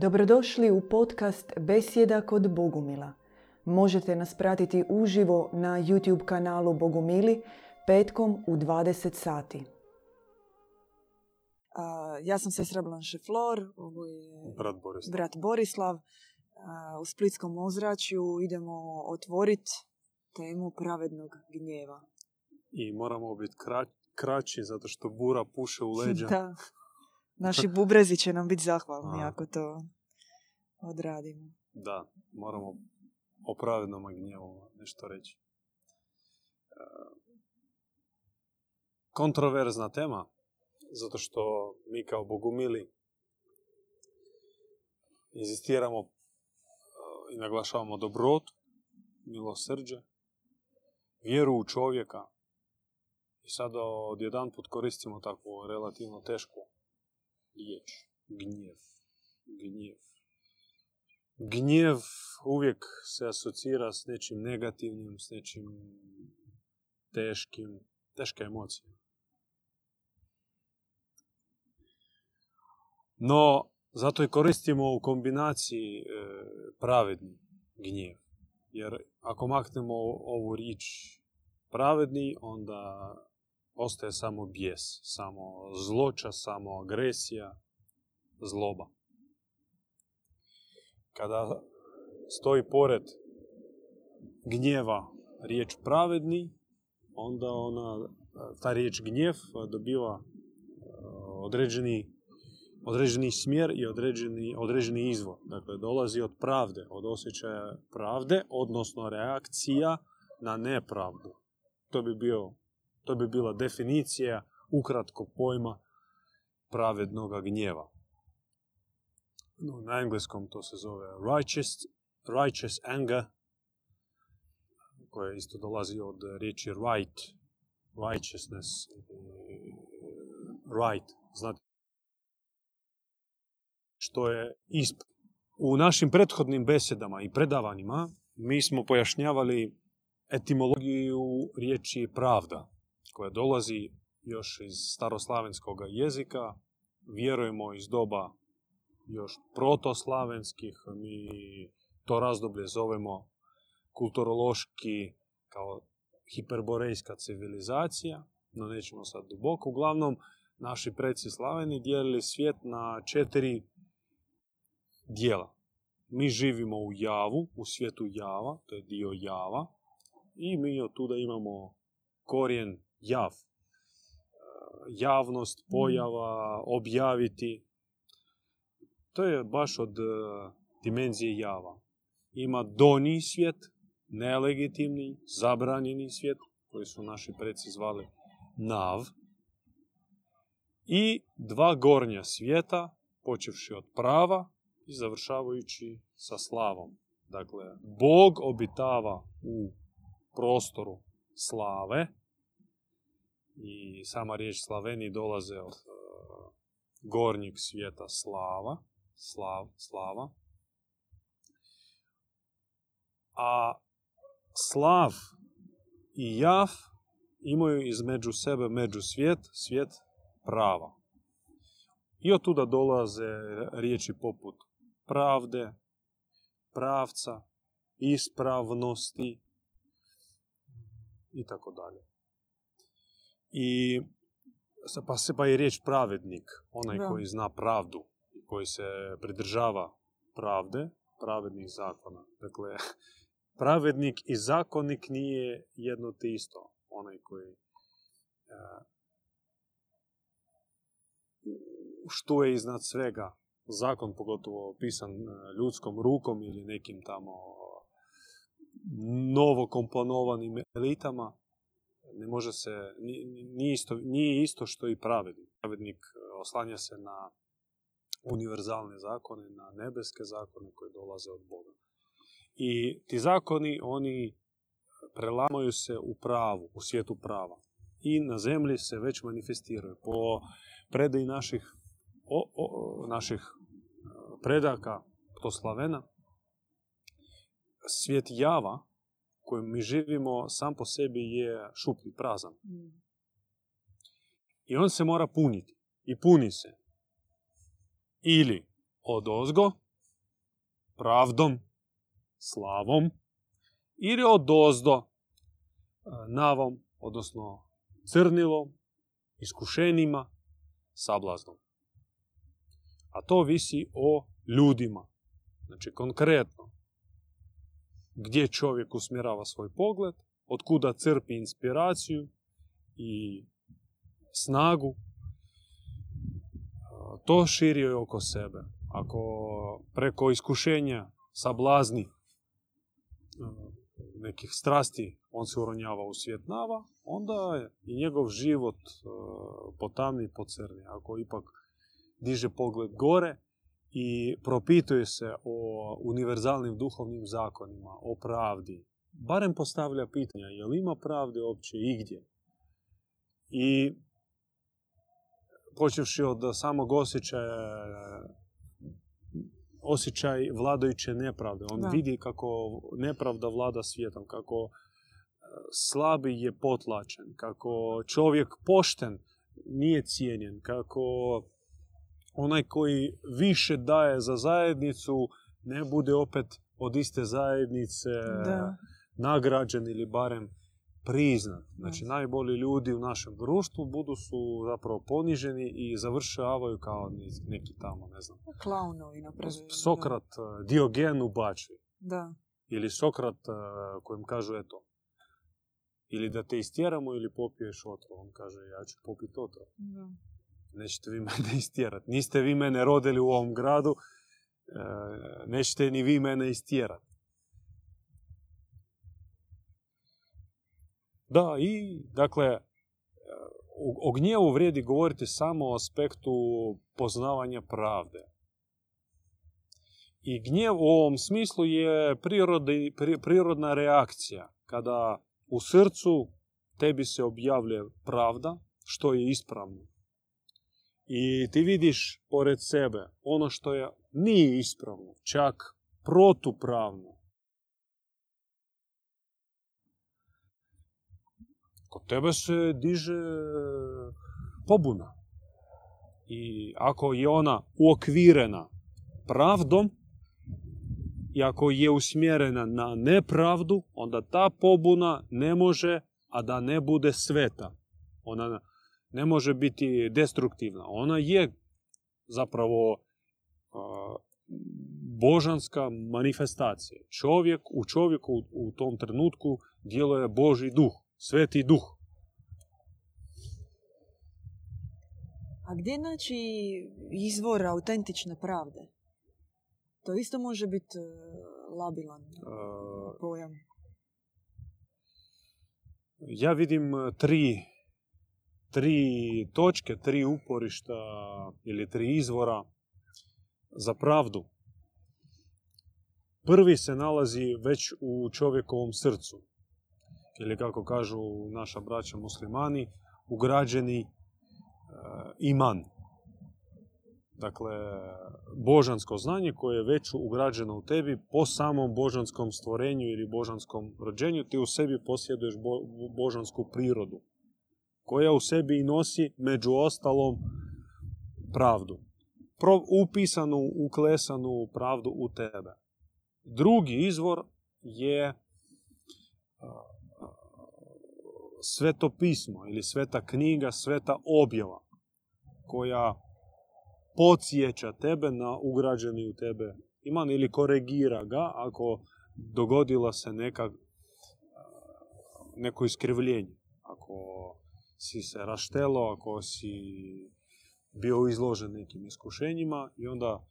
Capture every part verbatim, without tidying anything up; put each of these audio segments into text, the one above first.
Dobrodošli u podcast Besjeda kod Bogumila. Možete nas pratiti uživo na YouTube kanalu Bogumili petkom u dvadeset sati. Uh, ja sam sestra Rablanše Flor, ovo je brat Borislav. Brat Borislav. Uh, u splitskom ozračju idemo otvoriti temu pravednog gnjeva. I moramo biti krat, kraći zato što bura puše u leđa. Da. Naši bubrezi će nam biti zahvalni Aha. ako to odradimo. Da, moramo o pravednom gnjevu nešto reći. Kontroverzna tema, zato što mi kao Bogumili inzistiramo i naglašavamo dobrotu, milosrđe, vjeru u čovjeka. I sad odjedanput koristimo takvu relativno tešku riječ. Gnjev. Gnjev. Gnjev uvijek se asocira s nečim negativnim, s nečim teškim, teška emocija. No, zato i koristimo u kombinaciji e, pravedni gnjev. Jer ako maknemo ovu riječ pravedni, onda ostaje samo bijes, samo zloća, samo agresija, zloba. Kada stoji pored gnjeva riječ pravedni, onda ona, ta riječ gnjev dobiva određeni, određeni smjer i određeni, određeni izvor. Dakle, dolazi od pravde, od osjećaja pravde, odnosno reakcija na nepravdu. To bi bio To bi bila definicija, ukratko pojma, pravednog gnjeva. No, na engleskom to se zove righteous, righteous anger, koja isto dolazi od riječi right, righteousness, right, znate, što je ispred. U našim prethodnim besedama i predavanjima mi smo pojašnjavali etimologiju riječi pravda, koja dolazi još iz staroslavenskog jezika, vjerujemo iz doba još protoslavenskih, mi to razdoblje zovemo kulturološki kao hiperborejska civilizacija, no nećemo sad duboko. Uglavnom, naši preci Slaveni dijelili svijet na četiri dijela. Mi živimo u javu, u svijetu java, to je dio java, i mi od tuda imamo korijen jav. Javnost, pojava, objaviti. To je baš od dimenzije java. Ima donji svijet, nelegitimni, zabranjeni svijet, koji su naši preci zvali nav. I dva gornja svijeta, počevši od prava i završavajući sa slavom. Dakle, Bog obitava u prostoru slave, i sama riječ Slaveni dolaze od uh, gornjeg svijeta slava, slav, slava. A slav i jav imaju između sebe među svijet, svijet prava. I od tuda dolaze riječi poput pravde, pravca, ispravnosti i tako dalje. I pa se pa je riječ pravednik, onaj da. koji zna pravdu, koji se pridržava pravde, pravednih zakona. Dakle, pravednik i zakonik nije jedno te isto. Onaj koji što je iznad svega, zakon pogotovo pisan ljudskom rukom ili nekim tamo novo komponovanim elitama, ne može se, nije isto, nije isto što i pravednik. Pravednik oslanja se na univerzalne zakone, na nebeske zakone koje dolaze od Boga. I ti zakoni, oni prelamaju se u pravu, u svijetu prava. I na zemlji se već manifestiraju. Po predaji naših, o, o, naših predaka, to Slavena, svijet java, u kojem mi živimo, sam po sebi je šuplji, prazan. I on se mora puniti. I puni se. Ili odozgo, pravdom, slavom, ili od ozdo navom, odnosno crnilom, iskušenima, sablaznom. A to visi o ljudima. Znači, konkretno, gdje čovjek usmjerava svoj pogled, od kuda crpi inspiraciju i snagu, to širio je oko sebe. Ako preko iskušenja sablazni nekih strasti on se uronjava u svijet nava, onda i njegov život potamni i pocrni. Ako ipak diže pogled gore i propituje se o univerzalnim duhovnim zakonima, o pravdi, barem postavlja pitanja, je li ima pravde uopće i gdje? I počevši od samog osjećaja, osjećaj vladajuće nepravde. On da. vidi kako nepravda vlada svijetom, kako slabi je potlačen, kako čovjek pošten nije cijenjen, kako onaj koji više daje za zajednicu ne bude opet od iste zajednice da. nagrađen ili barem priznat. Znači, najbolji ljudi u našem društvu budu su zapravo poniženi i završavaju kao neki tamo, ne znam. Klaunovi napravljeni. Sokrat, da. Diogen u bačvi. Da. Ili Sokrat kojem kažu eto. Ili da te istjeramo ili popiješ otrov. On kaže, ja ću popiti otrov. Da. Nećete vi mene istjerati. Niste vi mene rodili u ovom gradu. Nećete ni vi mene istjerati. Da, i, dakle, o gnjevu vrijedi govoriti samo o aspektu poznavanja pravde. I gnjev u ovom smislu je prirodni, pri, prirodna reakcija. Kada u srcu tebi se objavlja pravda, što je ispravno. I ti vidiš pored sebe ono što je nije ispravno, čak protupravno. Kod tebe se diže pobuna. I ako je ona uokvirena pravdom i ako je usmjerena na nepravdu, onda ta pobuna ne može, a da ne bude sveta. Ona ne može biti destruktivna. Ona je zapravo uh, božanska manifestacija. Čovjek u čovjeku u, u tom trenutku djeluje Božji duh. Sveti duh. A gdje naći izvor autentične pravde? To isto može biti labilan uh, pojam. Ja vidim tri, tri točke, tri uporišta ili tri izvora za pravdu. Prvi se nalazi već u čovjekovom srcu. Ili kako kažu naša braća muslimani, ugrađeni e, iman. Dakle, božansko znanje koje je već ugrađeno u tebi po samom božanskom stvorenju ili božanskom rođenju, ti u sebi posjeduješ bo, božansku prirodu, koja u sebi i nosi, među ostalom, pravdu. Pro, upisanu, uklesanu pravdu u tebe. Drugi izvor je e, sveto pismo ili sveta knjiga, sveta objava koja podsjeća tebe na ugrađeni u tebe iman ili koregira ga ako dogodila se neka, neko iskrivljenje. Ako si se raštelo, ako si bio izložen nekim iskušenjima i onda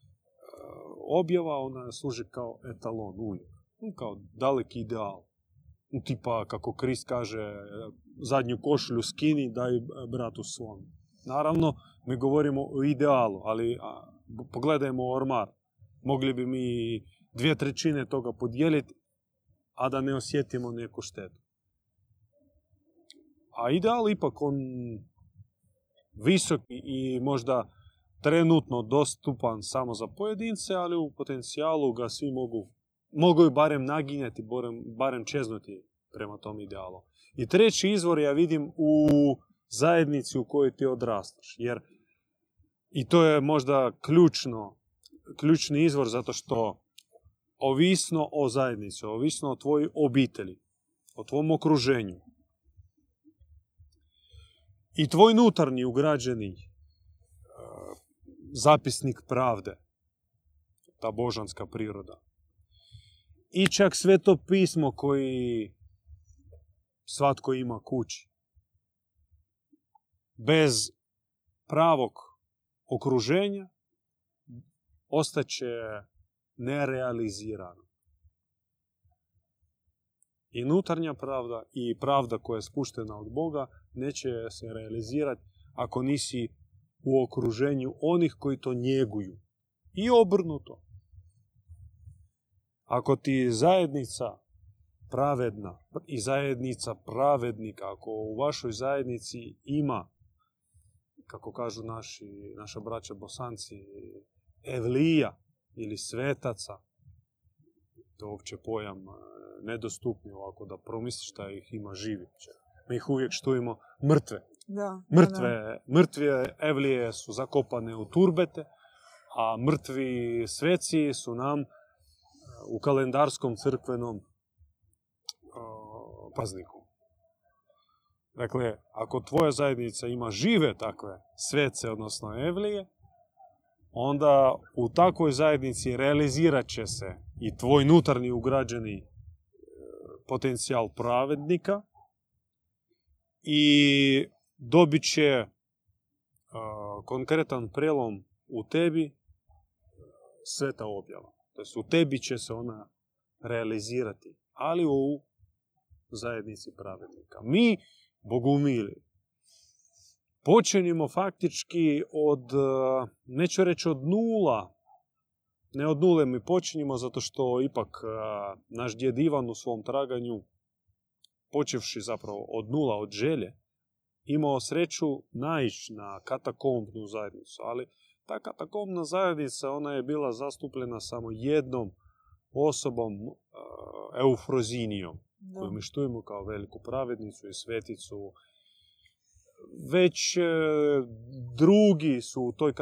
objava ona služi kao etalon, uvijek, kao daleki ideal. Tipa, kako Krist kaže, zadnju košulju skini, daj bratu svom. Naravno, mi govorimo o idealu, ali a, pogledajmo ormar. Mogli bi mi dvije trećine toga podijeliti, a da ne osjetimo neku štetu. A ideal ipak, on visok i možda trenutno dostupan samo za pojedince, ali u potencijalu ga svi mogu Mogu ju barem naginjati, barem, barem čeznuti prema tom idealu. I treći izvor ja vidim u zajednici u kojoj ti odrastaš. Jer, i to je možda ključno, ključni izvor zato što ovisno o zajednici, ovisno o tvojoj obitelji, o tvom okruženju. I tvoj unutarnji ugrađeni zapisnik pravde, ta božanska priroda. I čak sve to pismo koji svatko ima kući. Bez pravog okruženja ostaće nerealizirano. I unutarnja pravda i pravda koja je spuštena od Boga neće se realizirati ako nisi u okruženju onih koji to njeguju. I obrnuto. Ako ti zajednica pravedna i zajednica pravednika, ako u vašoj zajednici ima, kako kažu naši, naša braća Bosanci, evlija ili svetaca, to je uopće pojam nedostupni ovako da promisliš da ih ima živi. Mi ih uvijek štujemo mrtve. Da, mrtve, da. Mrtve evlije su zakopane u turbete, a mrtvi sveci su nam u kalendarskom crkvenom uh, prazniku. Dakle, ako tvoja zajednica ima žive takve svece, odnosno evlije, onda u takvoj zajednici realizirat će se i tvoj unutarnji ugrađeni potencijal pravednika i dobit će uh, konkretan prelom u tebi sveta objava. To jest, u tebi će se ona realizirati, ali u zajednici pravednika. Mi, Bogumili, počinimo faktički od, neću reći od nula, ne od nule mi počinimo, zato što ipak naš djed Ivan u svom traganju, počevši zapravo od nula, od želje, imao sreću naići na katakombnu zajednicu, ali ta katakombna zajednica, ona je bila zastupljena samo jednom osobom, Eufrozinijom, koju mi štujemo kao veliku pravednicu i sveticu. Već e, drugi su u toj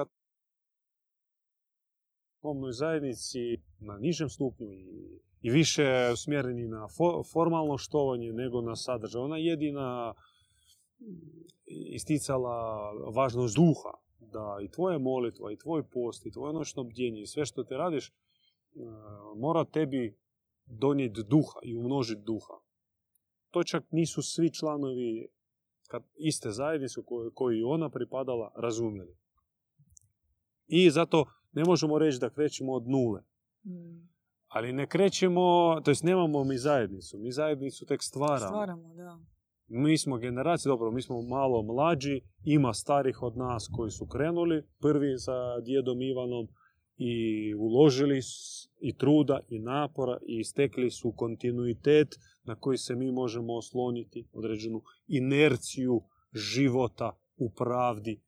katakombnoj zajednici na nižem stupnju i, i više usmjereni na fo, formalno štovanje nego na sadržaj. Ona jedina isticala važnost duha. Da i tvoja molitva, i tvoj post, i tvoje noćno bdjenje, i sve što ti radiš, mora tebi donijeti duha i umnožiti duha. To čak nisu svi članovi iste zajednice koji ona pripadala razumjeli. I zato ne možemo reći da krećemo od nule. Ali ne krećemo, to jest nemamo mi zajednicu. Mi zajednicu tek stvaramo. Stvaramo, da. Mi smo generacija, dobro, mi smo malo mlađi, ima starih od nas koji su krenuli prvi sa djedom Ivanom i uložili i truda i napora i stekli su kontinuitet na koji se mi možemo osloniti, određenu inerciju života u pravdi.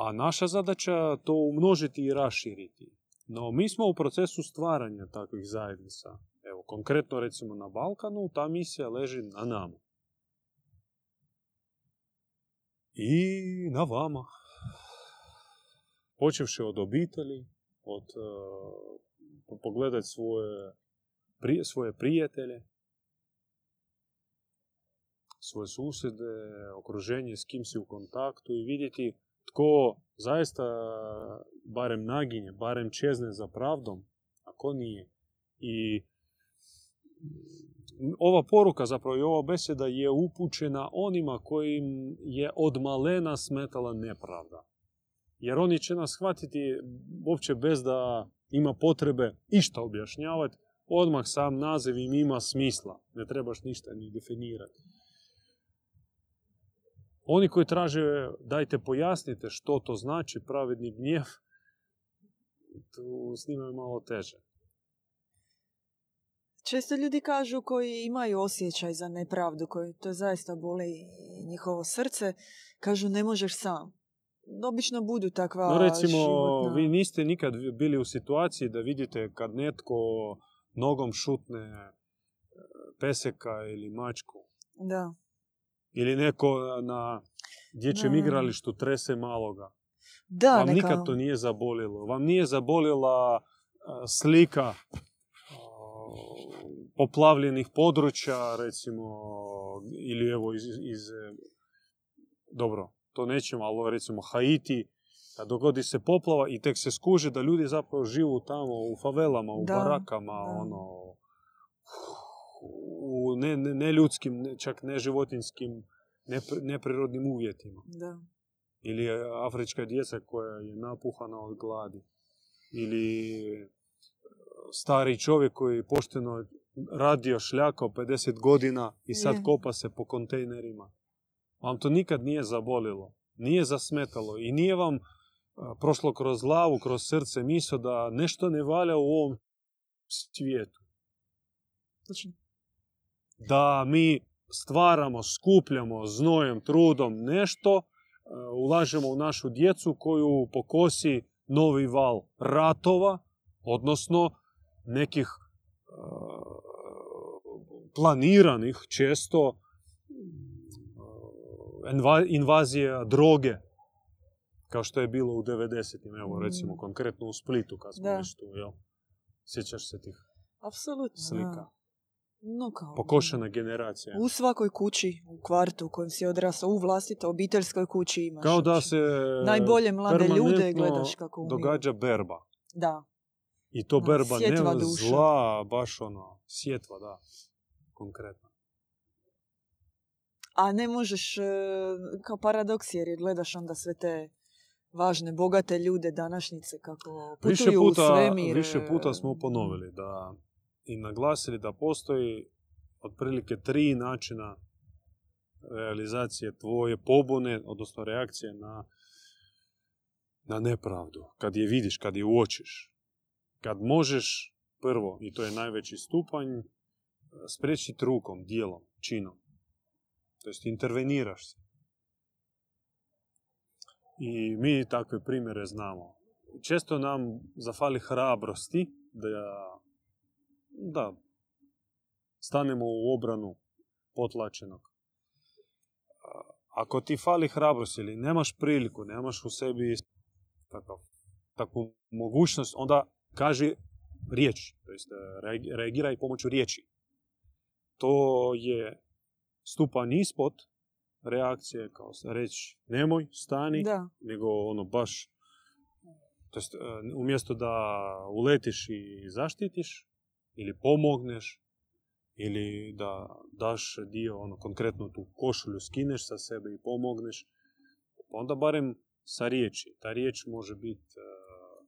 A naša zadaća to umnožiti i raširiti. No, mi smo u procesu stvaranja takvih zajednica. Evo, konkretno recimo na Balkanu, ta misija leži na nama. I na vama. Počevši od obitelji, od uh, pogledati svoje, prije, svoje prijatelje, svoje susjede, okruženje, s kim si u kontaktu i vidjeti tko zaista barem naginje, barem čezne za pravdom, ako nije. I ova poruka, zapravo i ova beseda je upućena onima kojim je od malena smetala nepravda. Jer oni će nas shvatiti uopće bez da ima potrebe išta objašnjavati. Odmah sam naziv im ima smisla. Ne trebaš ništa ni definirati. Oni koji traže, dajte pojasnite što to znači pravedni gnjev, tu s njima je malo teže. Često ljudi kažu koji imaju osjećaj za nepravdu, koji to zaista boli njihovo srce, kažu ne možeš sam. Obično budu takva životna. No recimo, životna... vi niste nikad bili u situaciji da vidite kad netko nogom šutne peseka ili mačku. Da. Ili neko na dječjem igralištu trese maloga. Da, vam neka... nikad to nije zaboljelo. Vam nije zaboljela slika poplavljenih područja, recimo, ili evo iz, iz dobro, to nećemo, ali recimo Haiti, da dogodi se poplava i tek se skuže da ljudi zapravo živu tamo u favelama, u da, barakama, da. Ono, u ne, ne, ne ljudskim, ne, čak ne životinskim, ne, neprirodnim uvjetima. Da. Ili afrička djeca koja je napuhana od gladi. Ili stari čovjek koji je pošteno radio, šljakao pedeset godina i sad ne. kopa se po kontejnerima. Vam to nikad nije zabolilo, nije zasmetalo i nije vam prošlo kroz glavu, kroz srce misao da nešto ne valja u ovom svijetu. Znači? Da mi stvaramo, skupljamo znojem, trudom nešto, ulažemo u našu djecu koju pokosi novi val ratova, odnosno nekih uh, planiranih često uh, invazija droge, kao što je bilo u devedesetim. Evo, recimo, konkretno u Splitu, kad smo već tu, jel? Sjećaš se tih Absolutno, slika? Da. No, kao, pokošena generacija. U svakoj kući, u kvartu u kojem si odrasao, u vlastitoj obiteljskoj kući imaš. Kao da se najbolje mlade ljude gledaš kako umiju. Događa berba. Da. I to berba ne zla, baš ono, sjetva, da, konkretno. A ne možeš, kao paradoks, jer gledaš onda sve te važne, bogate ljude današnjice kako putuju više puta, u svemir. Više puta smo ponovili da i naglasili da postoji otprilike tri načina realizacije tvoje pobune, odnosno reakcije na, na nepravdu. Kad je vidiš, kad je uočiš. Kad možeš, prvo, i to je najveći stupanj, spriječiti rukom, dijelom, činom. To jest interveniraš se. I mi takve primjere znamo. Često nam zafali hrabrosti da, da stanemo u obranu potlačenog. Ako ti fali hrabrost ili nemaš priliku, nemaš u sebi takav, takvu mogućnost, onda kaži riječ, to jest reagiraj pomoću riječi. To je stupanj ispod reakcije, kao reći nemoj, stani, da. Nego ono baš, to jest umjesto da uletiš i zaštitiš, ili pomogneš, ili da daš dio, ono, konkretno tu košulju skineš sa sebe i pomogneš, pa onda barem sa riječi. Ta riječ može biti uh,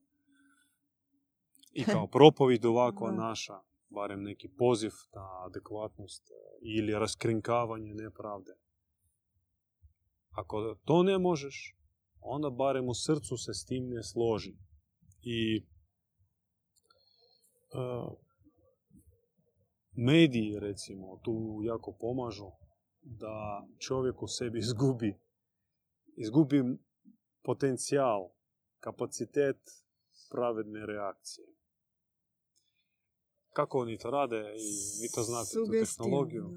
i kao propovijed ovakva naša, barem neki poziv na adekvatnost uh, ili raskrinkavanje nepravde. Ako to ne možeš, onda barem u srcu se s tim ne složi. I uh, mediji, recimo, tu jako pomažu da čovjek u sebi izgubi, izgubi potencijal, kapacitet pravedne reakcije. Kako oni to rade i vi to znate, tu tehnologiju.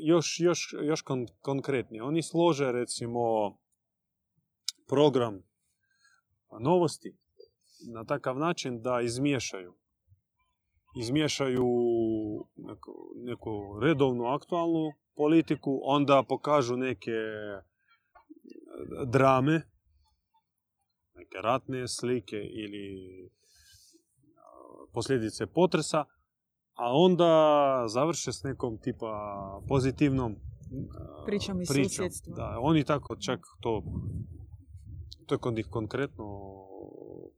Još, još, još kon- konkretnije. Oni slože, recimo, program novosti na takav način da izmiješaju. izmiješaju neku, neku redovnu, aktualnu politiku, onda pokažu neke drame, neke ratne slike ili posljedice potresa, a onda završe s nekom tipa pozitivnom pričom. Iz pričom. Da, oni tako čak to, to je kod njih konkretno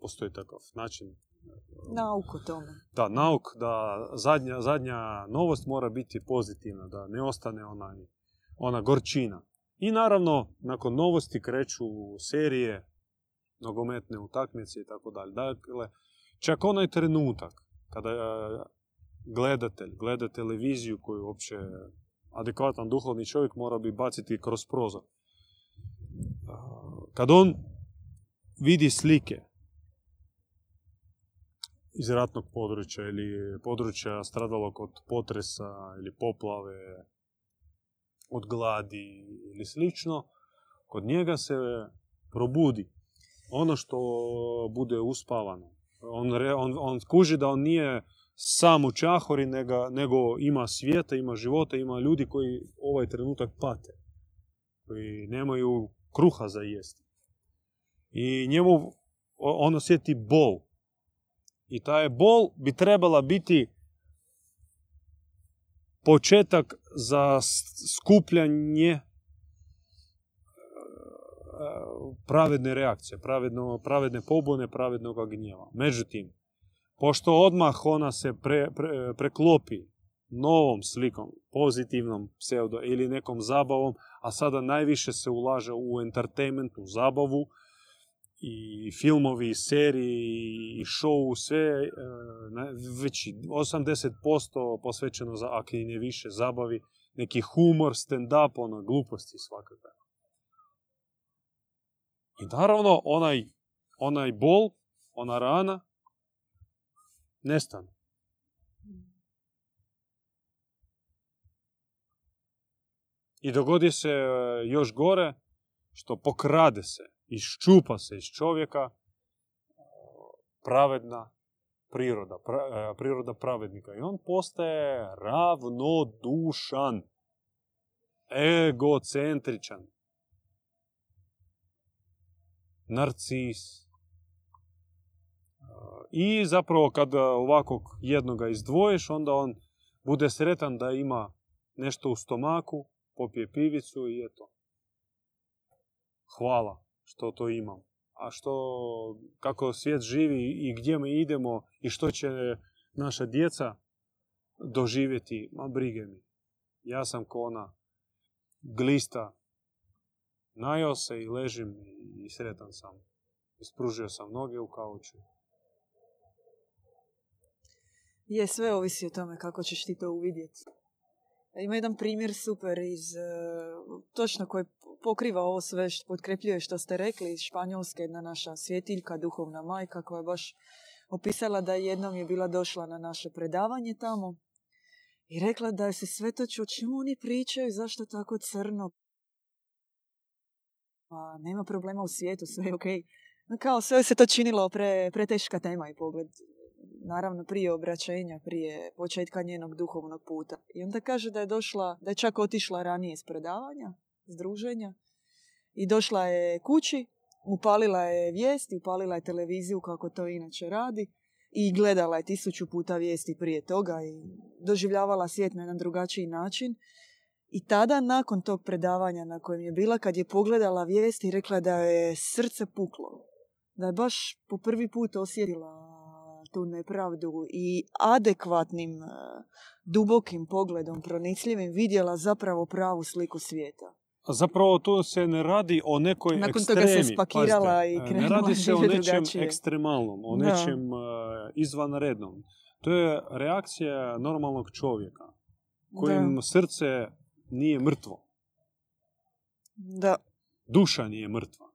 postoji takav način. Nauk o tome. Da, nauk da zadnja, zadnja novost mora biti pozitivna, da ne ostane ona, ona gorčina. I naravno, nakon novosti kreću serije, nogometne utakmice i tako dalje. Dakle, čak onaj trenutak kada gledatelj gleda televiziju koju uopće adekvatan duhovni čovjek mora bi baciti kroz prozor. Kad on vidi slike iz ratnog područja ili područja stradalog od potresa ili poplave, od gladi ili slično, Kod njega se probudi ono što bude uspavano. On, re, on, on kuži da on nije sam u čahori, nego, nego ima svijeta, ima života, ima ljudi koji ovaj trenutak pate. Koji nemaju kruha za jesti. I njemu on osjeti bol. I taj bol bi trebala biti početak za skupljanje pravedne reakcije, pravedno, pravedne pobune, pravednog gnjeva. Međutim, pošto odmah ona se pre, pre, preklopi novom slikom, pozitivnom pseudo ili nekom zabavom, a sada najviše se ulaže u entertainment, u zabavu, i filmovi, i seriji, i šou, sve, već osamdeset posto posvećeno za, ako i ne više, zabavi, neki humor, stand-up, ono, gluposti svakakve. I naravno, onaj, onaj bol, ona rana, nestane. I dogodi se još gore, što pokrade se, iščupa se iz čovjeka pravedna priroda, pra, priroda pravednika. I on postaje ravnodušan, egocentričan, narcis. I zapravo kad ovakvog jednoga izdvojiš, onda on bude sretan da ima nešto u stomaku, popije pivicu i eto. Hvala što to imam. A što, kako svijet živi i gdje mi idemo i što će naša djeca doživjeti, ma brige mi. Ja sam ko ona glista. Najeo se i ležim i sretan sam. Ispružio sam noge u kauču. Je, sve ovisi o tome kako ćeš ti to uvidjeti. Ima jedan primjer super iz, točno koji pokriva ovo sve, potkrepljuje što ste rekli, iz Španjolske, jedna naša svjetiljka, duhovna majka, koja je baš opisala da jednom je bila došla na naše predavanje tamo i rekla da se sve to ču, o čemu oni pričaju, zašto tako crno? Pa nema problema u svijetu, sve je okej. Okay. No, kao sve se to činilo pre, preteška tema i pogled. Naravno, prije obraćenja, prije početka njenog duhovnog puta. I onda kaže da je došla, da je čak otišla ranije iz predavanja, združenja. I došla je kući, upalila je vijesti, upalila je televiziju kako to inače radi. I gledala je tisuću puta vijesti prije toga i doživljavala svijet na jedan drugačiji način. I tada, nakon tog predavanja na kojem je bila, kad je pogledala vijesti, rekla da je srce puklo. Da je baš po prvi put osjetila tu nepravdu i adekvatnim, dubokim pogledom, pronicljivim, vidjela zapravo pravu sliku svijeta. Zapravo to se ne radi o nekoj ekstremi. Nakon toga se spakirala, pazite, i krenula. Ne radi se o nečem drugačije, ekstremalnom, o nečem da, izvanrednom. To je reakcija normalnog čovjeka, kojem da, srce nije mrtvo. Da. Duša nije mrtva.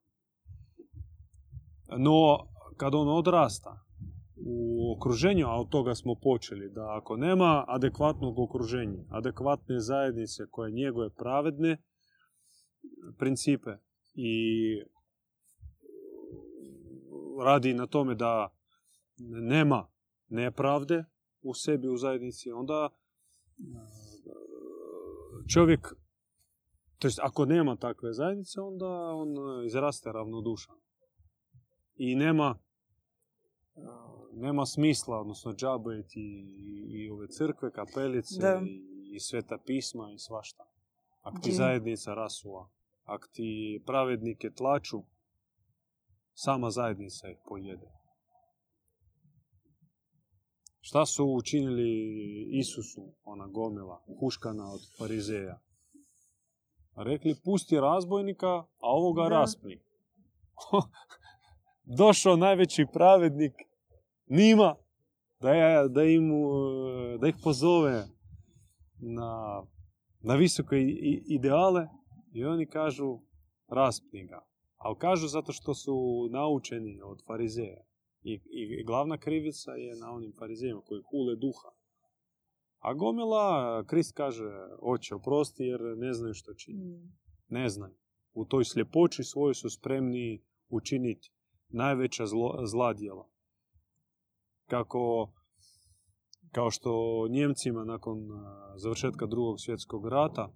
No, kad on odrasta u okruženju, a od toga smo počeli, da ako nema adekvatnog okruženja, adekvatne zajednice koje njegove pravedne principe i radi na tome da nema nepravde u sebi, u zajednici, onda čovjek, to jest ako nema takve zajednice, onda on izraste ravnodušan. I nema Nema smisla, odnosno džabe ti i, i ove crkve, kapelice i, i sveta pisma i svašta. Ak ti zajednica rasula, ak ti pravednike tlaču, sama zajednica ih pojede. Šta su učinili Isusu, ona gomila, huškana od farizeja? Rekli, pusti razbojnika, a ovoga raspni. Došao najveći pravednik njima, da, je, da, im, da ih pozove na, na visoke ideale i oni kažu raspni ga. Ali kažu zato što su naučeni od farizeja. I, i glavna krivica je na onim farizejima koji hule duha. A gomila, Krist kaže, oče, oprosti jer ne znaju što čini. Ne znaju. U toj sljepoći svoju su spremni učiniti najveća zlo, zladjela. Kako, kao što Njemcima nakon završetka Drugog svjetskog rata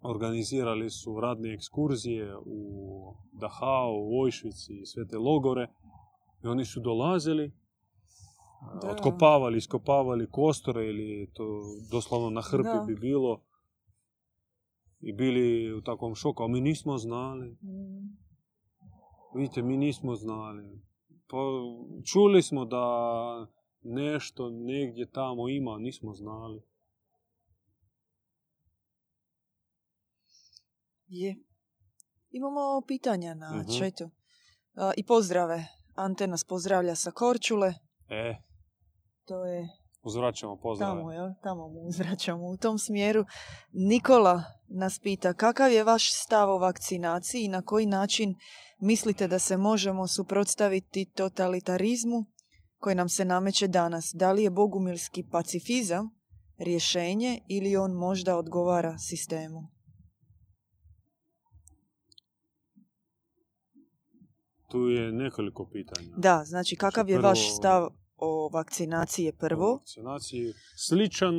organizirali su radne ekskurzije u Dachau, u Auschwitz i sve te logore. I oni su dolazili, da. Otkopavali, iskopavali kostore ili to doslovno na hrpi da. Bi bilo. I bili u takvom šoku, a mi nismo znali. Mm. Vidite, mi nismo znali. Pa, čuli smo da nešto negdje tamo ima, nismo znali. Je. Imamo pitanja na uh-huh. chatu. A, i pozdrave. Ante nas pozdravlja sa Korčule. E. To je... Uzvraćamo pozdrave. Tamo, jo, tamo mu uzvraćamo u tom smjeru. Nikola nas pita kakav je vaš stav o vakcinaciji i na koji način mislite da se možemo suprotstaviti totalitarizmu koji nam se nameće danas? Da li je bogumilski pacifizam rješenje ili on možda odgovara sistemu? Tu je nekoliko pitanja. Da, znači kakav je prvo... vaš stav o vakcinaciji je prvo? O vakcinaciji. Sličan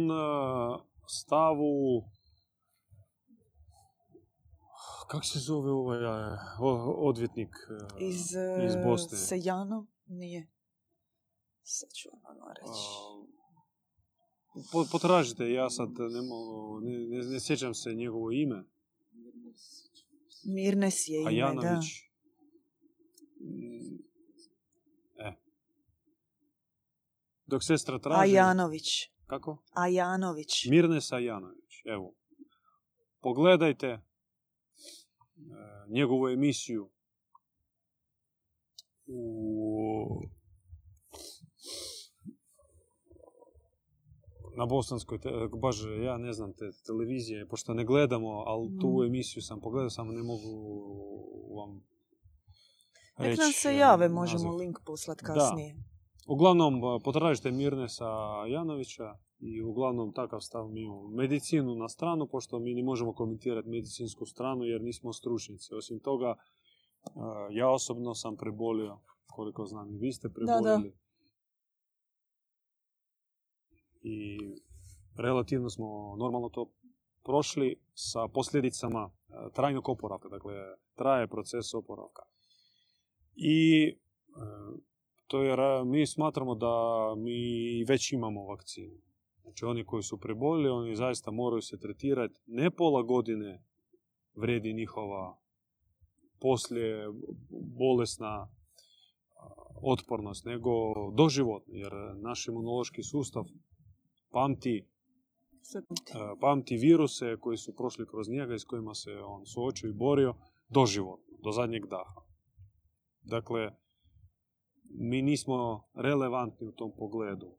stavu... Kako se zove ovaj odvjetnik iz, iz Bosne? Iz Sejanov? Nije. Sad ću ono reći. Po, potražite, ja sad ne, mogu, ne, ne, ne sjećam se njegovo ime. Mirnes je ime, Ajanović. Da. E. Dok sestra traži... Ajanović. Kako? Ajanović. Mirnes Ajanović. Evo. Pogledajte e, njegovu emisiju u... na bosanskoj, te... baš ja ne znam te televizije, pošto ne gledamo, ali mm. tu emisiju sam pogledao, samo ne mogu vam... Nek nam se jave, možemo naziv. Link poslati kasnije. Da. Uglavnom, potražite Mirnesa Janovića i uglavnom takav stav mi imamo. Medicinu na stranu, pošto mi ne možemo komentirati medicinsku stranu jer nismo stručnici. Osim toga, ja osobno sam prebolio, koliko znam i vi ste prebolili. Da, da. I relativno smo normalno to prošli sa posljedicama trajnog oporavka, dakle traje proces oporavka. I e, to je, mi smatramo da mi već imamo vakcinu. Znači oni koji su prebolili, oni zaista moraju se tretirati. Ne pola godine vredi njihova poslije bolesna otpornost, nego doživotno. Jer naš imunološki sustav pamti, e, pamti viruse koji su prošli kroz njega i s kojima se on suočio i borio doživotno, do zadnjeg daha. Dakle, mi nismo relevantni u tom pogledu.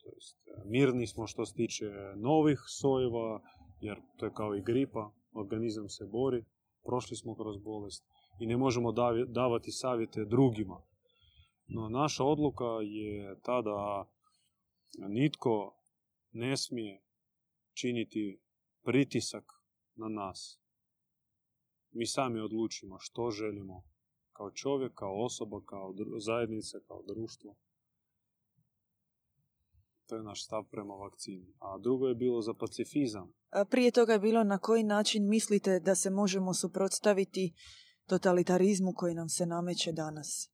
To jest, mirni smo što se tiče novih sojeva, jer to je kao i gripa, organizam se bori, prošli smo kroz bolest i ne možemo davi, davati savjete drugima. No, naša odluka je ta da nitko ne smije činiti pritisak na nas. Mi sami odlučimo što želimo. Kao čovjek, kao osoba, kao dru- zajednica, kao društvo. To je naš stav prema vakcini. A drugo je bilo za pacifizam. A prije toga je bilo na koji način mislite da se možemo suprotstaviti totalitarizmu koji nam se nameće danas?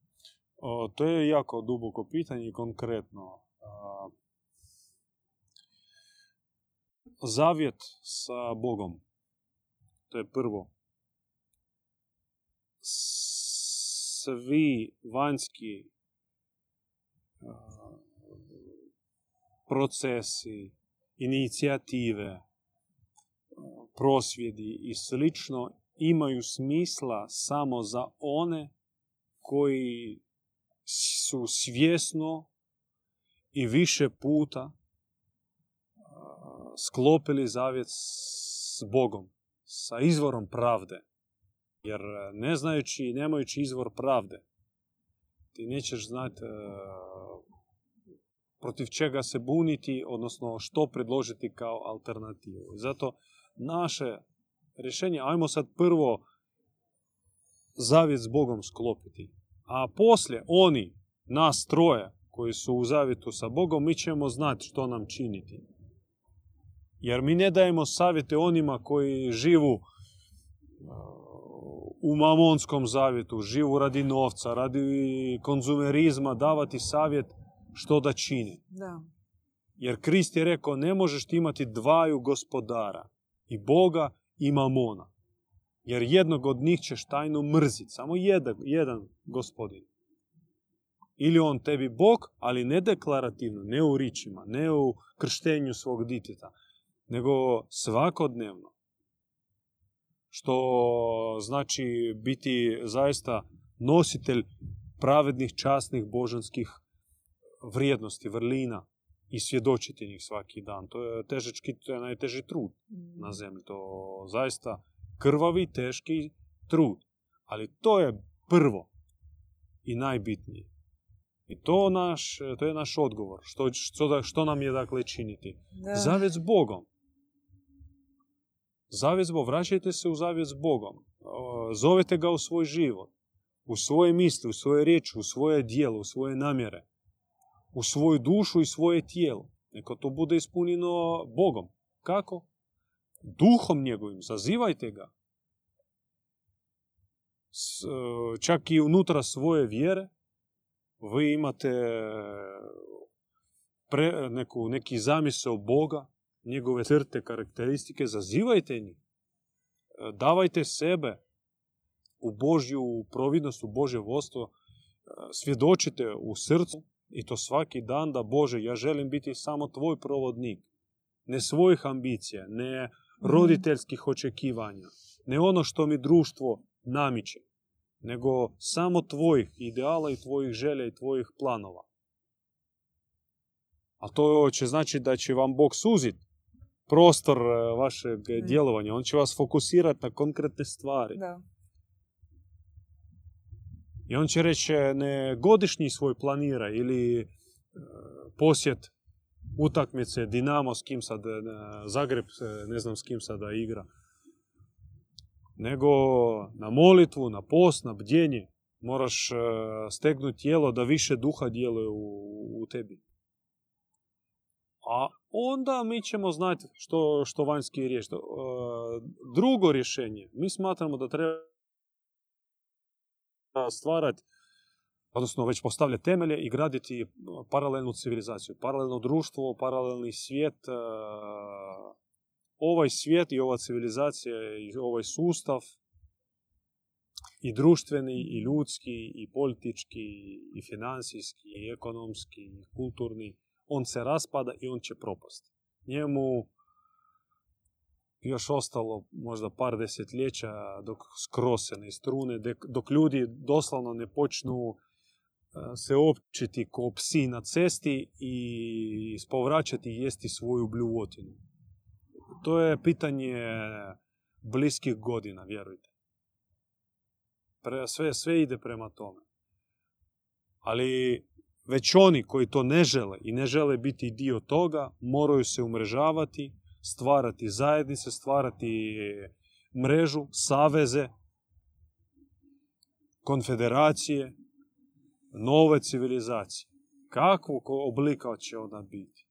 O, to je jako duboko pitanje i konkretno. A, zavjet sa Bogom. To je prvo. S- Svi vanjski uh, procesi, inicijative, uh, prosvjedi i slično imaju smisla samo za one koji su svjesno i više puta uh, sklopili zavjet s Bogom, sa izvorom pravde. Jer ne znajući i nemajući izvor pravde, ti nećeš znati e, protiv čega se buniti, odnosno što predložiti kao alternativu. Zato naše rješenje, ajmo sad prvo zavjet s Bogom sklopiti. A poslije oni, nas troje, koji su u zavjetu sa Bogom, mi ćemo znati što nam činiti. Jer mi ne dajemo savjete onima koji živu u mamonskom zavjetu, živu radi novca, radi konzumerizma, davati savjet što da čini. Da. Jer Krist je rekao, ne možeš imati dvaju gospodara, i Boga i mamona. Jer jednog od njih ćeš tajno mrziti, samo jedan, jedan gospodin. Ili on tebi Bog, ali ne deklarativno, ne u ričima, ne u krštenju svog djeteta, nego svakodnevno. Što znači biti zaista nositelj pravednih, časnih, božanskih vrijednosti, vrlina i svjedočiti njih svaki dan. To je težački, to je najteži trud na zemlji. To zaista krvavi, teški trud. Ali to je prvo i najbitnije. I to, naš, to je naš odgovor. Što, što, što nam je dakle činiti? Da. Zavjet s Bogom. Zavjet s Bogom. Vraćajte se u zavjet s Bogom. Zovete ga u svoj život. U svoje misli, u svoje riječi, u svoje djelo, u svoje namjere. U svoju dušu i svoje tijelo. Neka to bude ispunjeno Bogom. Kako? Duhom njegovim. Zazivajte ga. S, čak i unutra svoje vjere. Vi imate pre, neku, neki zamisao Boga, njegove crte, karakteristike, zazivajte njih. Davajte sebe u Božju providnost, u Božje vodstvo, svjedočite u srcu i to svaki dan da Bože, ja želim biti samo tvoj provodnik. Ne svojih ambicija, ne roditeljskih očekivanja, ne ono što mi društvo namiče, nego samo tvojih ideala i tvojih želja i tvojih planova. A to će znači da će vam Bog suziti prostor vašeg mm. djelovanja. On će vas fokusirati na konkretne stvari. Da. I on će reći ne godišnji svoj planira ili e, posjet utakmice Dinamo s kim sad, e, Zagreb, e, ne znam s kim sada igra. Nego na molitvu, na post, na bdjenje moraš uh, stegnuti tijelo da više duha djeluje u, u tebi. A onda mi ćemo znati što, što vanjski riječ. Uh, drugo rješenje, mi smatramo da treba stvarati, odnosno već postavljati temelje i graditi paralelnu civilizaciju, paralelno društvo, paralelni svijet, uh, ovaj svijet i ova civilizacija i ovaj sustav i društveni, i ljudski, i politički, i financijski, i ekonomski, i kulturni, on se raspada i on će propasti. Njemu još ostalo možda par desetljeća dok skroz se ne istrune, dok ljudi doslovno ne počnu se općiti ko psi na cesti i spovraćati i jesti svoju bljuvotinu. To je pitanje bliskih godina, vjerujte. Pre, sve, sve ide prema tome. Ali već oni koji to ne žele i ne žele biti dio toga, moraju se umrežavati, stvarati zajednice, stvarati mrežu, saveze, konfederacije, nove civilizacije. Kakvog oblika će ona biti?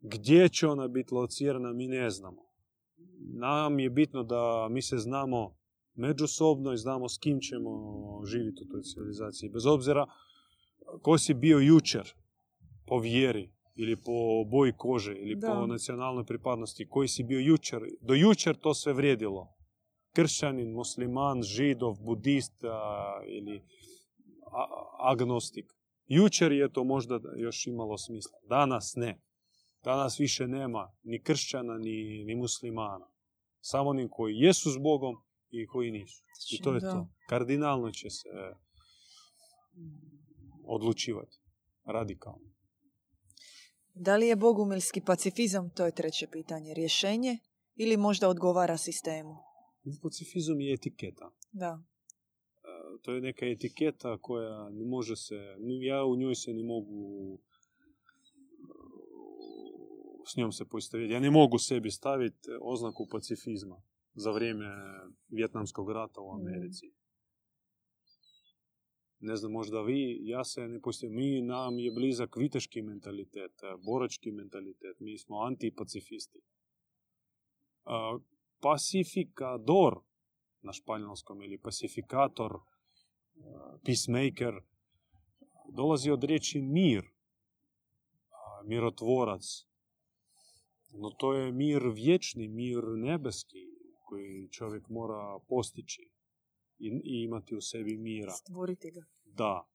Gdje će ona biti locirana, mi ne znamo. Nam je bitno da mi se znamo međusobno i znamo s kim ćemo živjeti u toj civilizaciji. Bez obzira ko si bio jučer po vjeri ili po boji kože ili da. Po nacionalnoj pripadnosti, koji si bio jučer, do jučer to sve vrijedilo. Kršćanin, musliman, židov, budista ili agnostik. Jučer je to možda još imalo smisla, danas ne. Danas više nema ni kršćana, ni, ni muslimana. Samo oni koji jesu s Bogom i koji nisu. I to je da. To. Kardinalno će se odlučivati. Radikalno. Da li je bogumilski pacifizam, to je treće pitanje, rješenje ili možda odgovara sistemu? Pacifizam je etiketa. Da. To je neka etiketa koja ne može se... Ja u njoj se ne mogu... s njom se poistovjeti. Ja ne mogu sebi staviti oznaku pacifizma za vrijeme Vjetnamskog rata u Americi. ne znam, možda vi, ja se ne pustim, mi, nam je blizak viteški mentalitet, borački mentalitet, mi smo antipacifisti. Uh, pacificador na španjolskom ili pacificator, uh, peacemaker, dolazi od riječi mir, uh, mirotvorac. No to je mir vječni, mir nebeski koji čovjek mora postići i, i imati u sebi mira. Stvoriti ga. Da.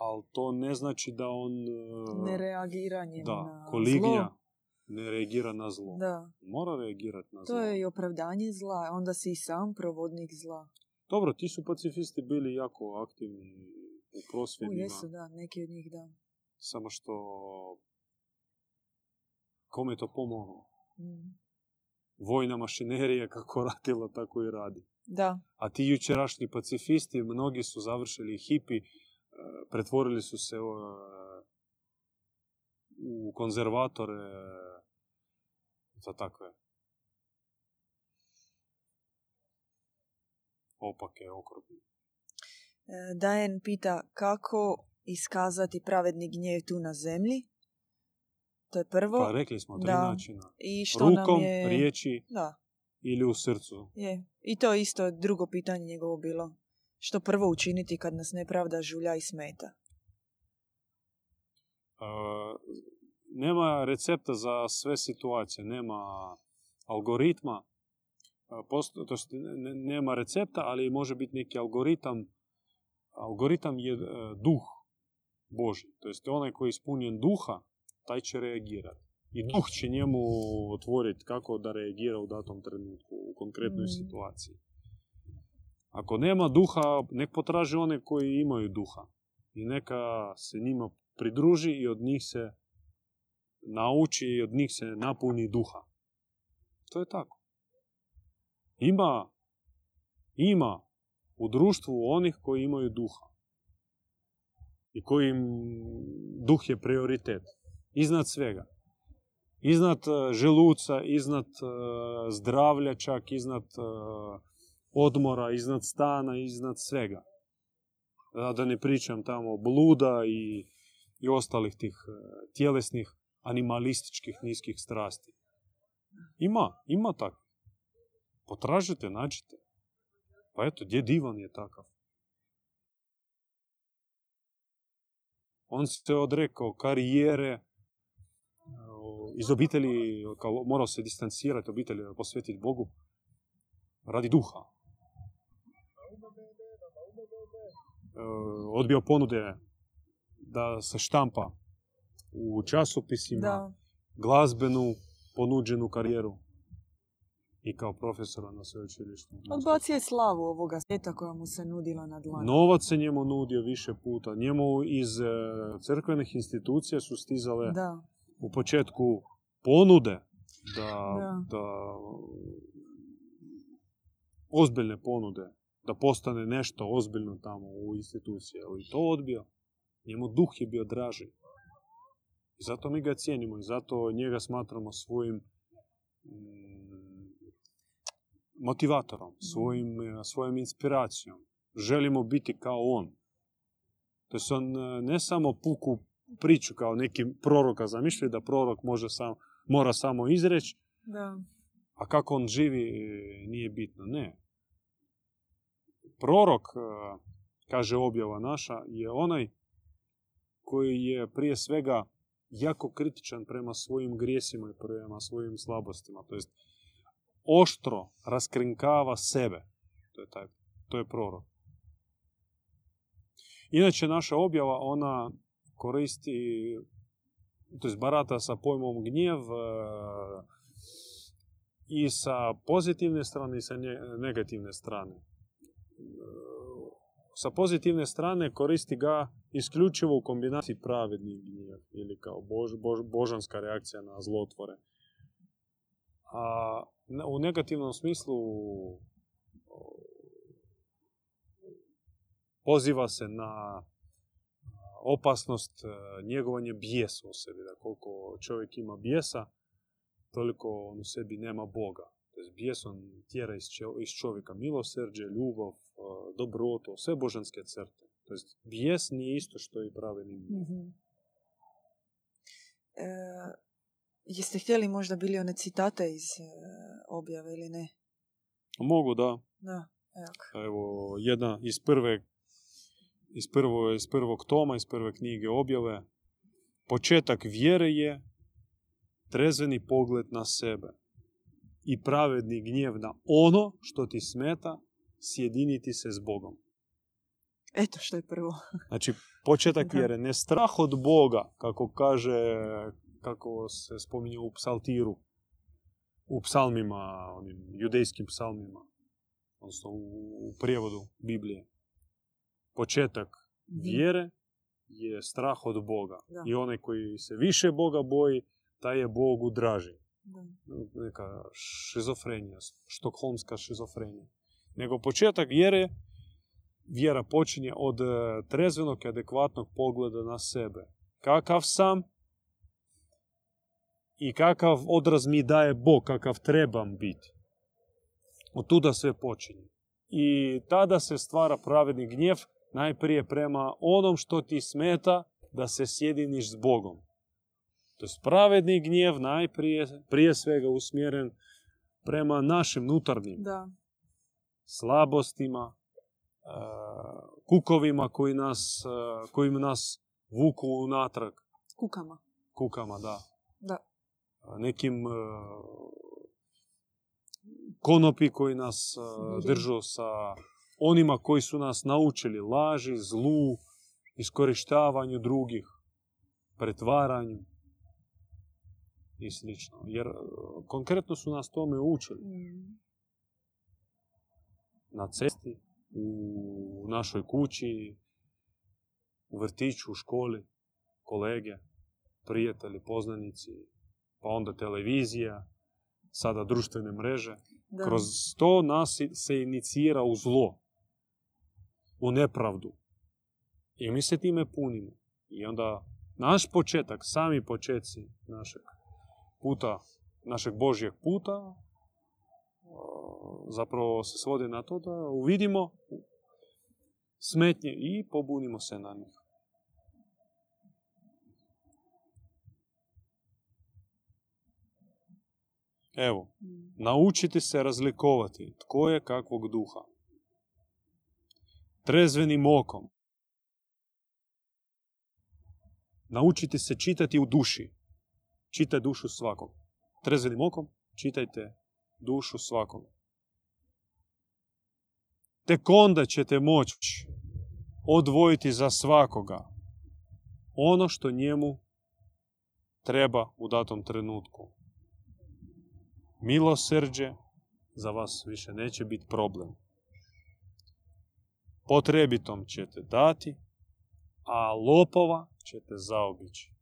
Ali to ne znači da on... Uh, ne reagiranje na koligija, zlo. Ne reagira na zlo. Da. Mora reagirati na to zlo. To je i opravdanje zla, onda si i sam provodnik zla. Dobro, ti su pacifisti bili jako aktivni u prosvjedima. U, jesu, da, neki od njih, da. Samo što... Kome je to pomoglo? Mm. Vojna mašinerija kako radila, tako i radi. Da. A ti jučerašnji pacifisti, mnogi su završili hipi, pretvorili su se u konzervatore, za takve opake, okrutne. Dajen pita kako iskazati pravedni gnjev tu na zemlji. To je prvo. Pa rekli smo tri da. Načina. I što rukom, nam je... riječi da. Ili u srcu. Je. I to isto drugo pitanje njegovo bilo. Što prvo učiniti kad nas nepravda žulja i smeta? Uh, nema recepta za sve situacije. Nema algoritma. Post... To što nema recepta, ali može biti neki algoritam. Algoritam je uh, duh Boži. To jest onaj koji je ispunjen duha, taj će reagirati. I duh će njemu otvoriti kako da reagira u datom trenutku, u konkretnoj mm. situaciji. Ako nema duha, nek potraži one koji imaju duha. I neka se njima pridruži i od njih se nauči i od njih se napuni duha. To je tako. Ima, ima u društvu onih koji imaju duha. I kojim duh je prioritet. Iznad svega. Iznad uh, želuca, iznad uh, zdravlja čak, iznad uh, odmora, iznad stana, iznad svega. Da, da ne pričam tamo bluda i, i ostalih tih uh, tjelesnih, animalističkih, niskih strasti. Ima, ima tako. Potražite, nađite. Pa eto, Djed Ivan je takav. On se odrekao karijere, iz obitelji, kao morao se distancirati obitelji, posvetiti Bogu, radi duha. Odbio ponude da se štampa u časopisima, da. Glazbenu, ponuđenu karijeru i kao profesora na sveučilištu. Odbacio je slavu ovoga svijeta koja mu se nudila na dlanu. Novac se njemu nudio više puta. Njemu iz crkvenih institucija su stizale... Da. U početku ponude, da, da. da ozbiljne ponude, da postane nešto ozbiljno tamo u instituciji, ali to odbio. Njemu duh je bio draži. I zato mi ga cijenimo i zato njega smatramo svojim mm, motivatorom, svojim, svojim inspiracijom. Želimo biti kao on. To je on ne samo puku priču kao neki proroka zamišlja da prorok može sam, mora samo izreći, da. A kako on živi nije bitno. Ne. Prorok, kaže objava naša, je onaj koji je prije svega jako kritičan prema svojim grijesima i prema svojim slabostima. To jest, oštro raskrinkava sebe. To je, taj, to je prorok. Inače, naša objava, ona koristi, to jest barata sa pojmom gnjev e, i sa pozitivne strane i sa nje, negativne strane. E, sa pozitivne strane koristi ga isključivo u kombinaciji pravedni gnjev ili kao bož, bož, božanska reakcija na zlotvore. A u negativnom smislu poziva se na opasnost, njegovanje bijesa u sebi. Da koliko čovjek ima bijesa, toliko on u sebi nema Boga. Bijes on tjera iz čovjeka milosrđe, ljubav, dobrotu, sve božanske crte. To jest, bijes nije isto što i pravi linije. Mm-hmm. E, jeste htjeli možda bili one citate iz e, objave ili ne? Mogu, da. Da, evo. Evo, jedna iz prve, iz, prvo, iz prvog toma, iz prve knjige objave. Početak vjere je trezveni pogled na sebe i pravedni gnjev na ono što ti smeta, sjediniti se s Bogom. Eto što je prvo. Znači, početak vjere. Ne strah od Boga, kako kaže, kako se spominje u psaltiru, u psalmima, onim judejskim psalmima, odnosno u, u prijevodu Biblije. Početak vjere je strah od Boga. Da. I onaj koji se više Boga boji, taj je Bogu draži. Da. Neka šizofrenija, štokholmska šizofrenija. Nego početak vjere, vjera počinje od trezvenog i adekvatnog pogleda na sebe. Kakav sam i kakav odraz mi daje Bog, kakav trebam biti. Od tuda sve počinje. I tada se stvara pravedni gnjev najprije prema onom što ti smeta da se sjediniš s Bogom. To je pravedni gnjev najprije, prije svega usmjeren prema našim unutarnjim da. slabostima, kukovima koji nas, koji nas vuku unatrag. Kukama. Kukama, da. Da. Nekim konopi koji nas držu sa onima koji su nas naučili laži, zlu, iskorištavanju drugih, pretvaranju i slično. Jer konkretno su nas tome učili. Na cesti, u našoj kući, u vrtiću, u školi, kolege, prijatelji, poznanici, pa onda televizija, sada društvene mreže. Da. Kroz to nas se inicira u zlo, u nepravdu. I mi se time punimo. I onda naš početak, sami početci našeg puta, našeg Božjeg puta, zapravo se svodi na to da uvidimo smetnje i pobunimo se na njih. Evo, naučiti se razlikovati tko je kakvog duha. Trezvenim okom. Naučiti se čitati u duši. Čitaj dušu svakog. Trezvenim okom čitajte dušu svakog. Tek onda ćete moći odvojiti za svakoga ono što njemu treba u datom trenutku. Milosrđe za vas više neće biti problem. Potrebitom ćete dati, a lopova ćete zaobići.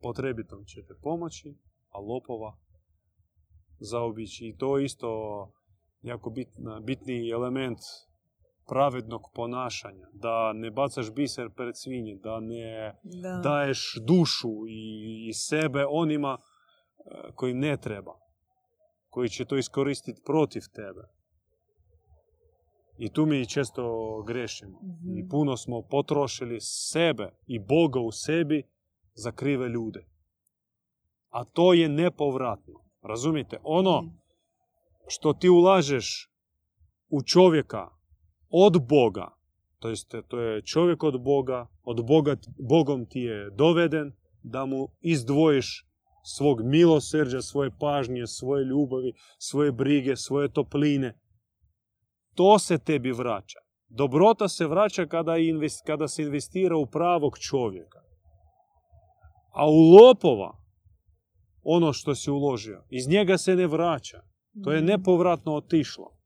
Potrebitom ćete pomoći, a lopova zaobići. I to isto jako bitna, bitni element pravednog ponašanja. Da ne bacaš biser pred svinje, da ne da. daješ dušu i, i sebe onima kojim ne treba. Koji će to iskoristiti protiv tebe. I tu mi često grešimo. Mm-hmm. I puno smo potrošili sebe i Boga u sebi za krive ljude. A to je nepovratno. Razumite? Ono mm. što ti ulažeš u čovjeka od Boga, to jest to je čovjek od Boga, od Boga, Bogom ti je doveden da mu izdvojiš svog milosrđa, svoje pažnje, svoje ljubavi, svoje brige, svoje topline. To se tebi vraća. Dobrota se vraća kada, invest, kada se investira u pravog čovjeka. A u lopova, ono što si uložio, iz njega se ne vraća. To je nepovratno otišlo.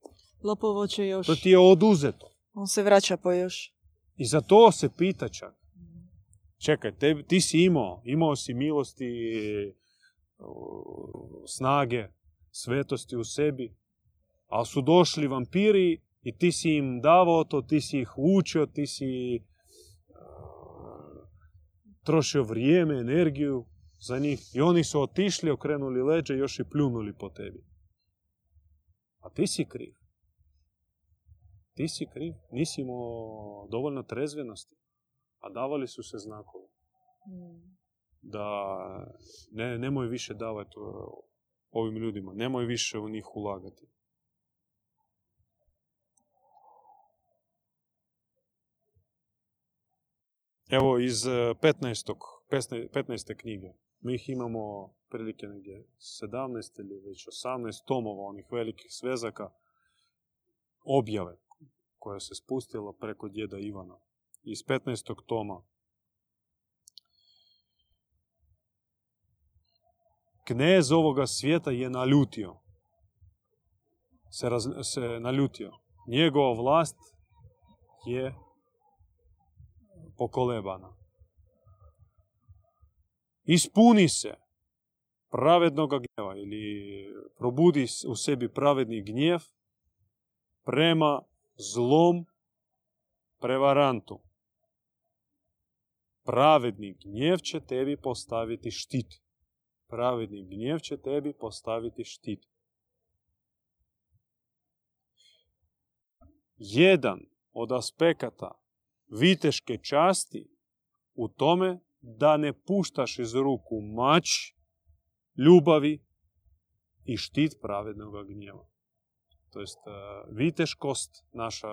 Lopovo će još. To ti je oduzeto. On se vraća po još. I za to se pita čak. Čekaj, te, ti si imao. Imao si milosti, snage, svetosti u sebi. Ali su došli vampiri i ti si im davao to, ti si ih učio, ti si uh, trošio vrijeme, energiju za njih. I oni su otišli, okrenuli leđe i još i pljunuli po tebi. A ti si kriv. ti si kriv, nisi imao dovoljno trezvenosti, a davali su se znakovi. Mm. Da ne, nemoj više davati ovim ljudima, nemoj više u njih ulagati. Evo, iz petnaeste. petnaeste. knjige, mi ih imamo prilike negdje sedamnaest ili već osamnaest tomova onih velikih svezaka, objave koja se spustila preko djeda Ivana. Iz petnaestog toma. Knez ovoga svijeta je naljutio. Se, raz, se naljutio. Njegova vlast je pokolebana. Ispuni se pravednog gnjeva ili probudi u sebi pravedni gnjev prema zlom prevarantu. Pravedni gnjev će tebi postaviti štit. Pravedni gnjev će tebi postaviti štit. Jedan od aspekata viteške časti u tome da ne puštaš iz ruku mač ljubavi i štit pravednog gnjeva. To jest viteškost, naša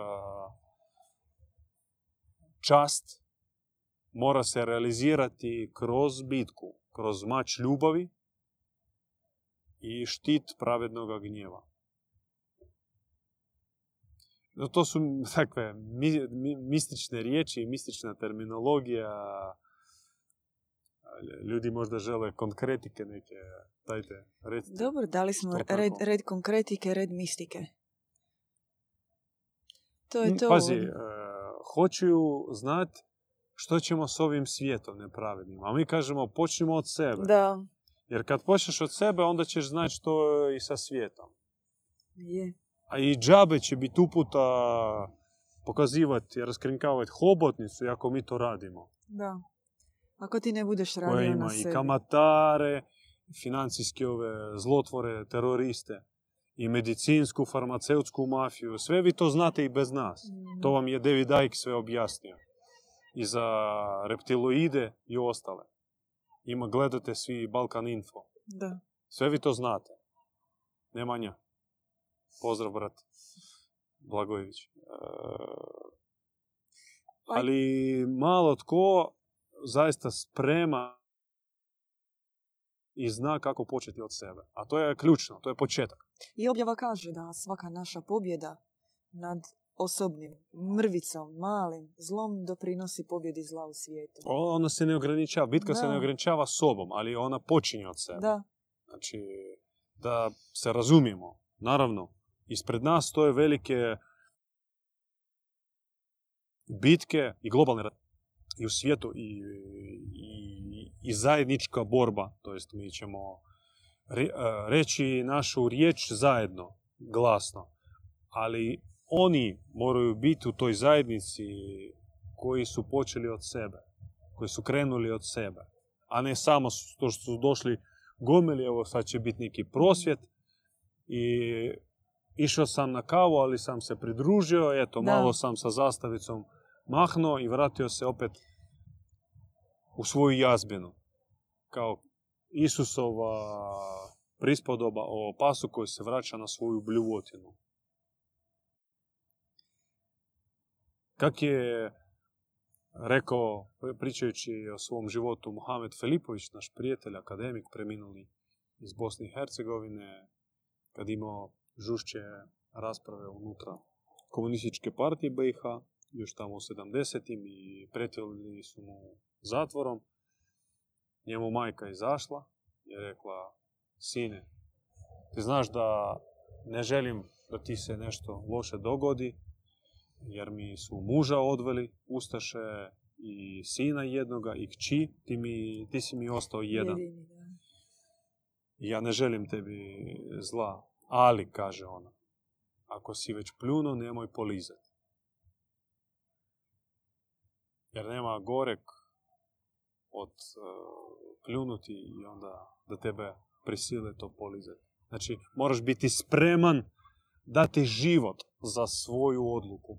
čast, mora se realizirati kroz bitku, kroz mač ljubavi i štit pravednog gnjeva. No, to su takve mi, mi, mistične riječi, mistična terminologija. Ljudi možda žele konkretike neke. Dajte, red. Dobro, dali smo red, red konkretike, red mistike. To je to. Pazi, e, hoću znati što ćemo s ovim svijetom nepravednim. A mi kažemo, počnimo od sebe. Da. Jer kad počneš od sebe, onda ćeš znati što je i sa svijetom. Je. A i džabe će biti uputa pokazivati, raskrinkavati hobotnicu, ako mi to radimo. Da. Ako ti ne budeš radio na sebi. Ima i kamatare, financijske ove zlotvore, teroriste, i medicinsku, farmaceutsku mafiju. Sve vi to znate i bez nas. Mm. To vam je David Ajk sve objasnio. I za reptiloide i ostale. Ima, gledate svi Balkan info. Da. Sve vi to znate. Nemanja. Pozdrav, brat. Blagojević. E, ali malo tko zaista sprema i zna kako početi od sebe. A to je ključno, to je početak. I objava kaže da svaka naša pobjeda nad osobnim mrvicom, malim zlom doprinosi pobjedi zla u svijetu. Ona se ne ograničava, bitka da. se ne ograničava sobom, ali ona počinje od sebe. Da. Znači, da se razumijemo. Naravno, ispred nas stoje velike bitke i globalne ratove i u svijetu i, i, i zajednička borba. To jest, mi ćemo re, reći našu riječ zajedno, glasno. Ali oni moraju biti u toj zajednici koji su počeli od sebe, koji su krenuli od sebe. A ne samo to što su došli gomili, evo sad će biti neki prosvjet i išao sam na kavu, ali sam se pridružio, eto, da. malo sam sa zastavicom mahnuo i vratio se opet u svoju jazbinu. Kao Isusova prispodoba o pasu koji se vraća na svoju bljuvotinu. Kako je rekao, pričajući o svom životu, Muhamed Filipović, naš prijatelj, akademik, preminuli iz Bosne i Hercegovine, kad imao žušće rasprave unutra Komunističke partije BiH, još tamo u sedamdesetim, i pretjerali su mu zatvorom. Njemu majka izašla i je rekla, sine, ti znaš da ne želim da ti se nešto loše dogodi, jer mi su muža odveli, Ustaše, i sina jednoga, i kći, ti, mi, ti si mi ostao jedan. Ja ne želim tebi zla, ali, kaže ona, ako si već pljuno, nemoj polizati. Jer nema goreg od uh, pljunuti i onda da tebe prisile to polizati. Znači, moraš biti spreman dati život za svoju odluku.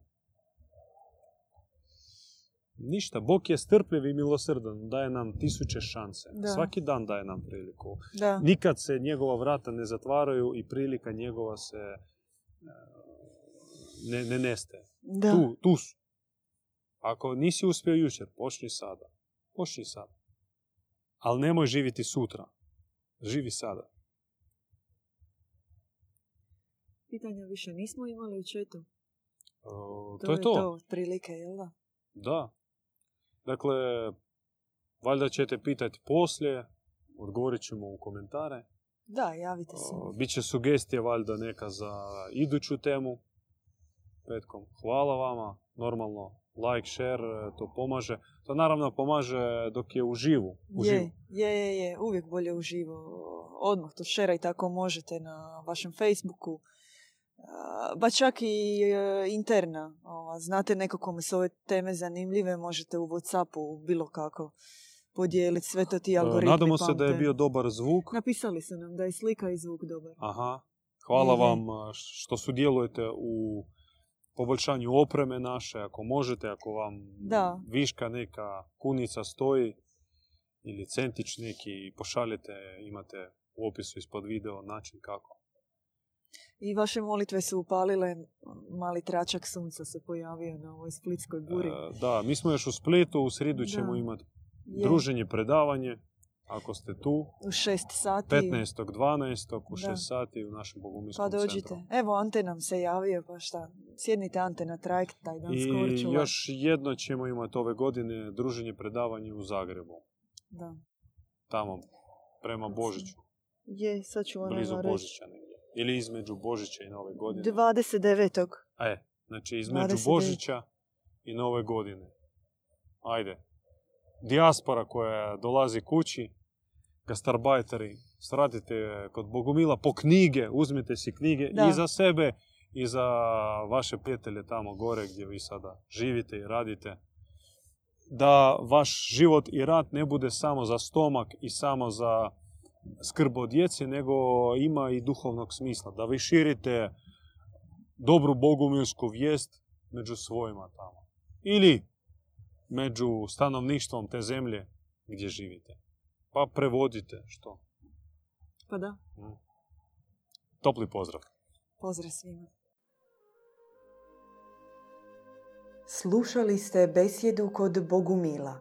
Ništa, Bog je strpljiv i milosrdan, daje nam tisuće šanse. Da. Svaki dan daje nam priliku. Da. Nikad se njegova vrata ne zatvaraju i prilika njegova se ne, ne nestaje. Da. Tu, tu su. Ako nisi uspio jučer, počni sada. Počni sada. Ali nemoj živjeti sutra. Živi sada. Pitanja više nismo imali u četu. To, to je to. To prilike, jel da? Da. Dakle, valjda ćete pitati poslije, odgovorit ćemo u komentare. Da, javite se. Biće sugestije valjda neka za iduću temu. Petkom, hvala vama. Normalno, like, share, to pomaže. To naravno pomaže dok je u živu. U je, živu. je, je, je. Uvijek bolje u živu. Odmah to share tako možete na vašem Facebooku. Ba čak i interna. Znate neko kome su ove teme zanimljive, možete u WhatsAppu bilo kako podijeliti sve to ti algoritmi. Nadamo se pamte. Da je bio dobar zvuk. Napisali su nam da je slika i zvuk dobar. Aha. Hvala mm-hmm. vam što sudjelujete u poboljšanju opreme naše. Ako možete, ako vam da. viška neka kunica stoji ili centić neki pošaljete, imate u opisu ispod video način kako. I vaše molitve su upalile, mali tračak sunca se pojavio na ovoj splitskoj buri. E, da, mi smo još u Splitu, u srijedu ćemo imati druženje, predavanje, ako ste tu. U šest sati. petnaestog dvanaestog u šest sati u našem Bogumilskom centru. Pa dođite. Centru. Evo, Ante nam se javio, pa šta, sjednite Ante na trajekt taj dan s Korčula. I još jedno ćemo imati ove godine druženje, predavanje u Zagrebu. Da. Tamo, prema Božiću. Je, sad ću ona blizu Božića reći. Ili između Božića i Nove godine. dvadeset devetog E, znači između dvadeset devetog Božića i Nove godine. Ajde. Dijaspora koja dolazi kući, gastarbajteri, sradite kod Bogumila po knjige, uzmite si knjige da. i za sebe i za vaše prijatelje tamo gore gdje vi sada živite i radite. Da vaš život i rad ne bude samo za stomak i samo za skrb o djeci, nego ima i duhovnog smisla. Da vi širite dobru bogumilsku vijest među svojima tamo. Ili među stanovništvom te zemlje gdje živite. Pa prevodite što? Pa da. Mm. Topli pozdrav. Pozdrav svima. Slušali ste besjedu kod Bogumila.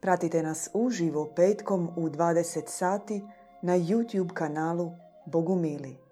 Pratite nas uživo petkom u dvadeset sati na YouTube kanalu Bogumili.